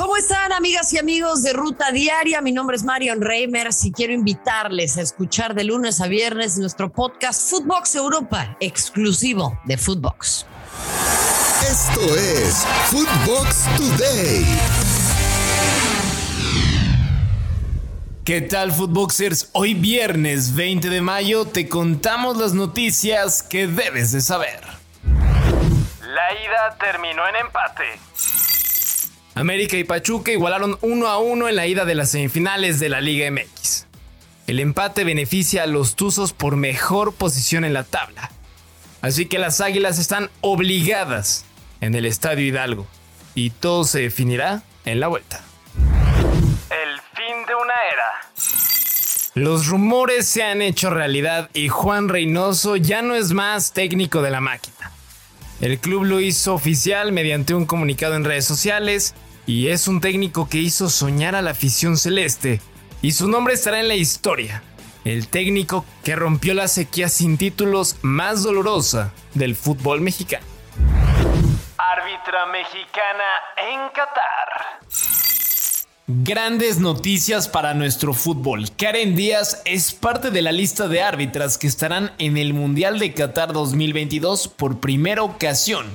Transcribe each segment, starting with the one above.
¿Cómo están, amigas y amigos de Ruta Diaria? Mi nombre es Marion Reimer y quiero invitarles a escuchar de lunes a viernes nuestro podcast Futvox Europa, exclusivo de Futvox. Esto es Futvox Today. ¿Qué tal, Futvoxers? Hoy viernes 20 de mayo te contamos las noticias que debes de saber. La ida terminó en empate. América y Pachuca igualaron 1-1 en la ida de las semifinales de la Liga MX. El empate beneficia a los Tuzos por mejor posición en la tabla. Así que las Águilas están obligadas en el Estadio Hidalgo. Y todo se definirá en la vuelta. El fin de una era. Los rumores se han hecho realidad y Juan Reynoso ya no es más técnico de la máquina. El club lo hizo oficial mediante un comunicado en redes sociales y es un técnico que hizo soñar a la afición celeste y su nombre estará en la historia. El técnico que rompió la sequía sin títulos más dolorosa del fútbol mexicano. Árbitra mexicana en Qatar. Grandes noticias para nuestro fútbol. Karen Díaz es parte de la lista de árbitras que estarán en el Mundial de Qatar 2022 por primera ocasión.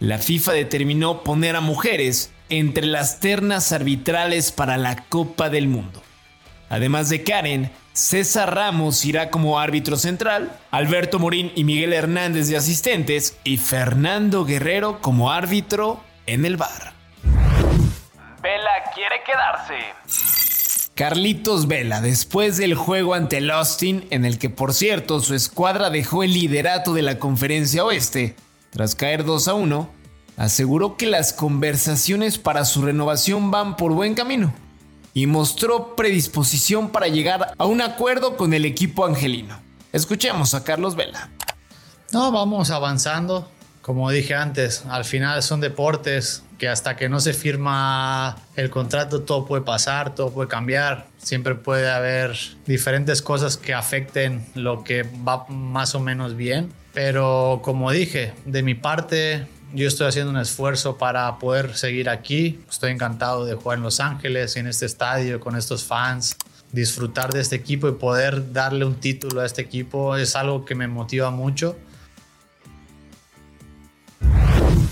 La FIFA determinó poner a mujeres entre las ternas arbitrales para la Copa del Mundo. Además de Karen, César Ramos irá como árbitro central, Alberto Morín y Miguel Hernández de asistentes y Fernando Guerrero como árbitro en el VAR. Vela quiere quedarse. Carlitos Vela, después del juego ante el Austin, en el que por cierto su escuadra dejó el liderato de la Conferencia Oeste, tras caer 2-1, aseguró que las conversaciones para su renovación van por buen camino y mostró predisposición para llegar a un acuerdo con el equipo angelino. Escuchemos a Carlos Vela. No, vamos avanzando. Como dije antes, al final son deportes que hasta que no se firma el contrato todo puede pasar, todo puede cambiar. Siempre puede haber diferentes cosas que afecten lo que va más o menos bien. Pero como dije, de mi parte yo estoy haciendo un esfuerzo para poder seguir aquí. Estoy encantado de jugar en Los Ángeles, en este estadio, con estos fans. Disfrutar de este equipo y poder darle un título a este equipo es algo que me motiva mucho.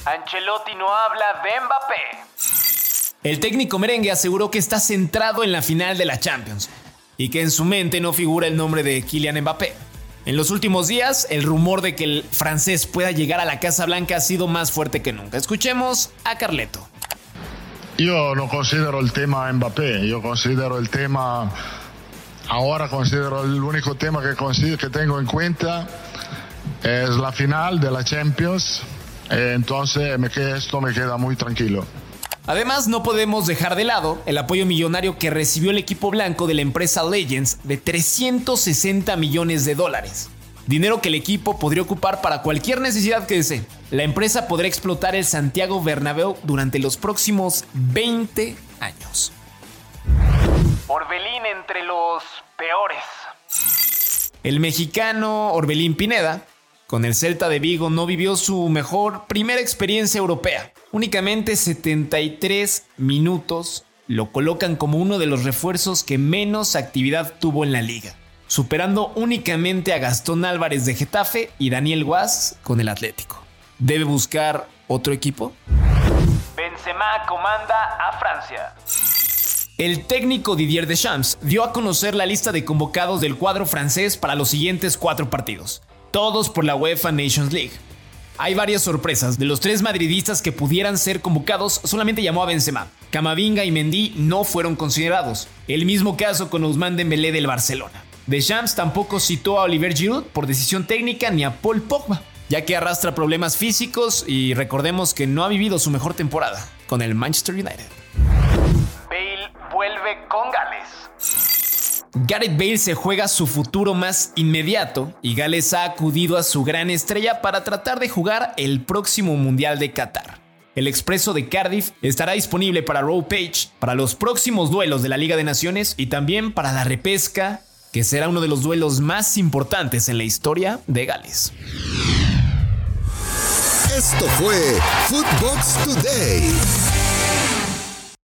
Ancelotti no habla de Mbappé. El técnico merengue aseguró que está centrado en la final de la Champions y que en su mente no figura el nombre de Kylian Mbappé. En los últimos días, el rumor de que el francés pueda llegar a la Casa Blanca ha sido más fuerte que nunca. Escuchemos a Carleto. Yo no considero el tema Mbappé, yo considero el tema... Ahora considero el único tema que tengo en cuenta es la final de la Champions. Entonces esto me queda muy tranquilo. Además, no podemos dejar de lado el apoyo millonario que recibió el equipo blanco de la empresa Legends de $360 millones. Dinero que el equipo podría ocupar para cualquier necesidad que desee. La empresa podrá explotar el Santiago Bernabéu durante los próximos 20 años. Orbelín entre los peores. El mexicano Orbelín Pineda con el Celta de Vigo no vivió su mejor primera experiencia europea. Únicamente 73 minutos lo colocan como uno de los refuerzos que menos actividad tuvo en la liga, superando únicamente a Gastón Álvarez de Getafe y Daniel Guas con el Atlético. ¿Debe buscar otro equipo? Benzema comanda a Francia. El técnico Didier Deschamps dio a conocer la lista de convocados del cuadro francés para los siguientes 4 partidos. Todos por la UEFA Nations League. Hay varias sorpresas. De los 3 madridistas que pudieran ser convocados, solamente llamó a Benzema. Camavinga y Mendy no fueron considerados. El mismo caso con Ousmane Dembélé del Barcelona. Deschamps tampoco citó a Olivier Giroud por decisión técnica ni a Paul Pogba, ya que arrastra problemas físicos y recordemos que no ha vivido su mejor temporada con el Manchester United. Bale vuelve con Gales. Gareth Bale se juega su futuro más inmediato y Gales ha acudido a su gran estrella para tratar de jugar el próximo Mundial de Qatar. El expreso de Cardiff estará disponible para Row Page, para los próximos duelos de la Liga de Naciones y también para la repesca, que será uno de los duelos más importantes en la historia de Gales. Esto fue Futvox Today.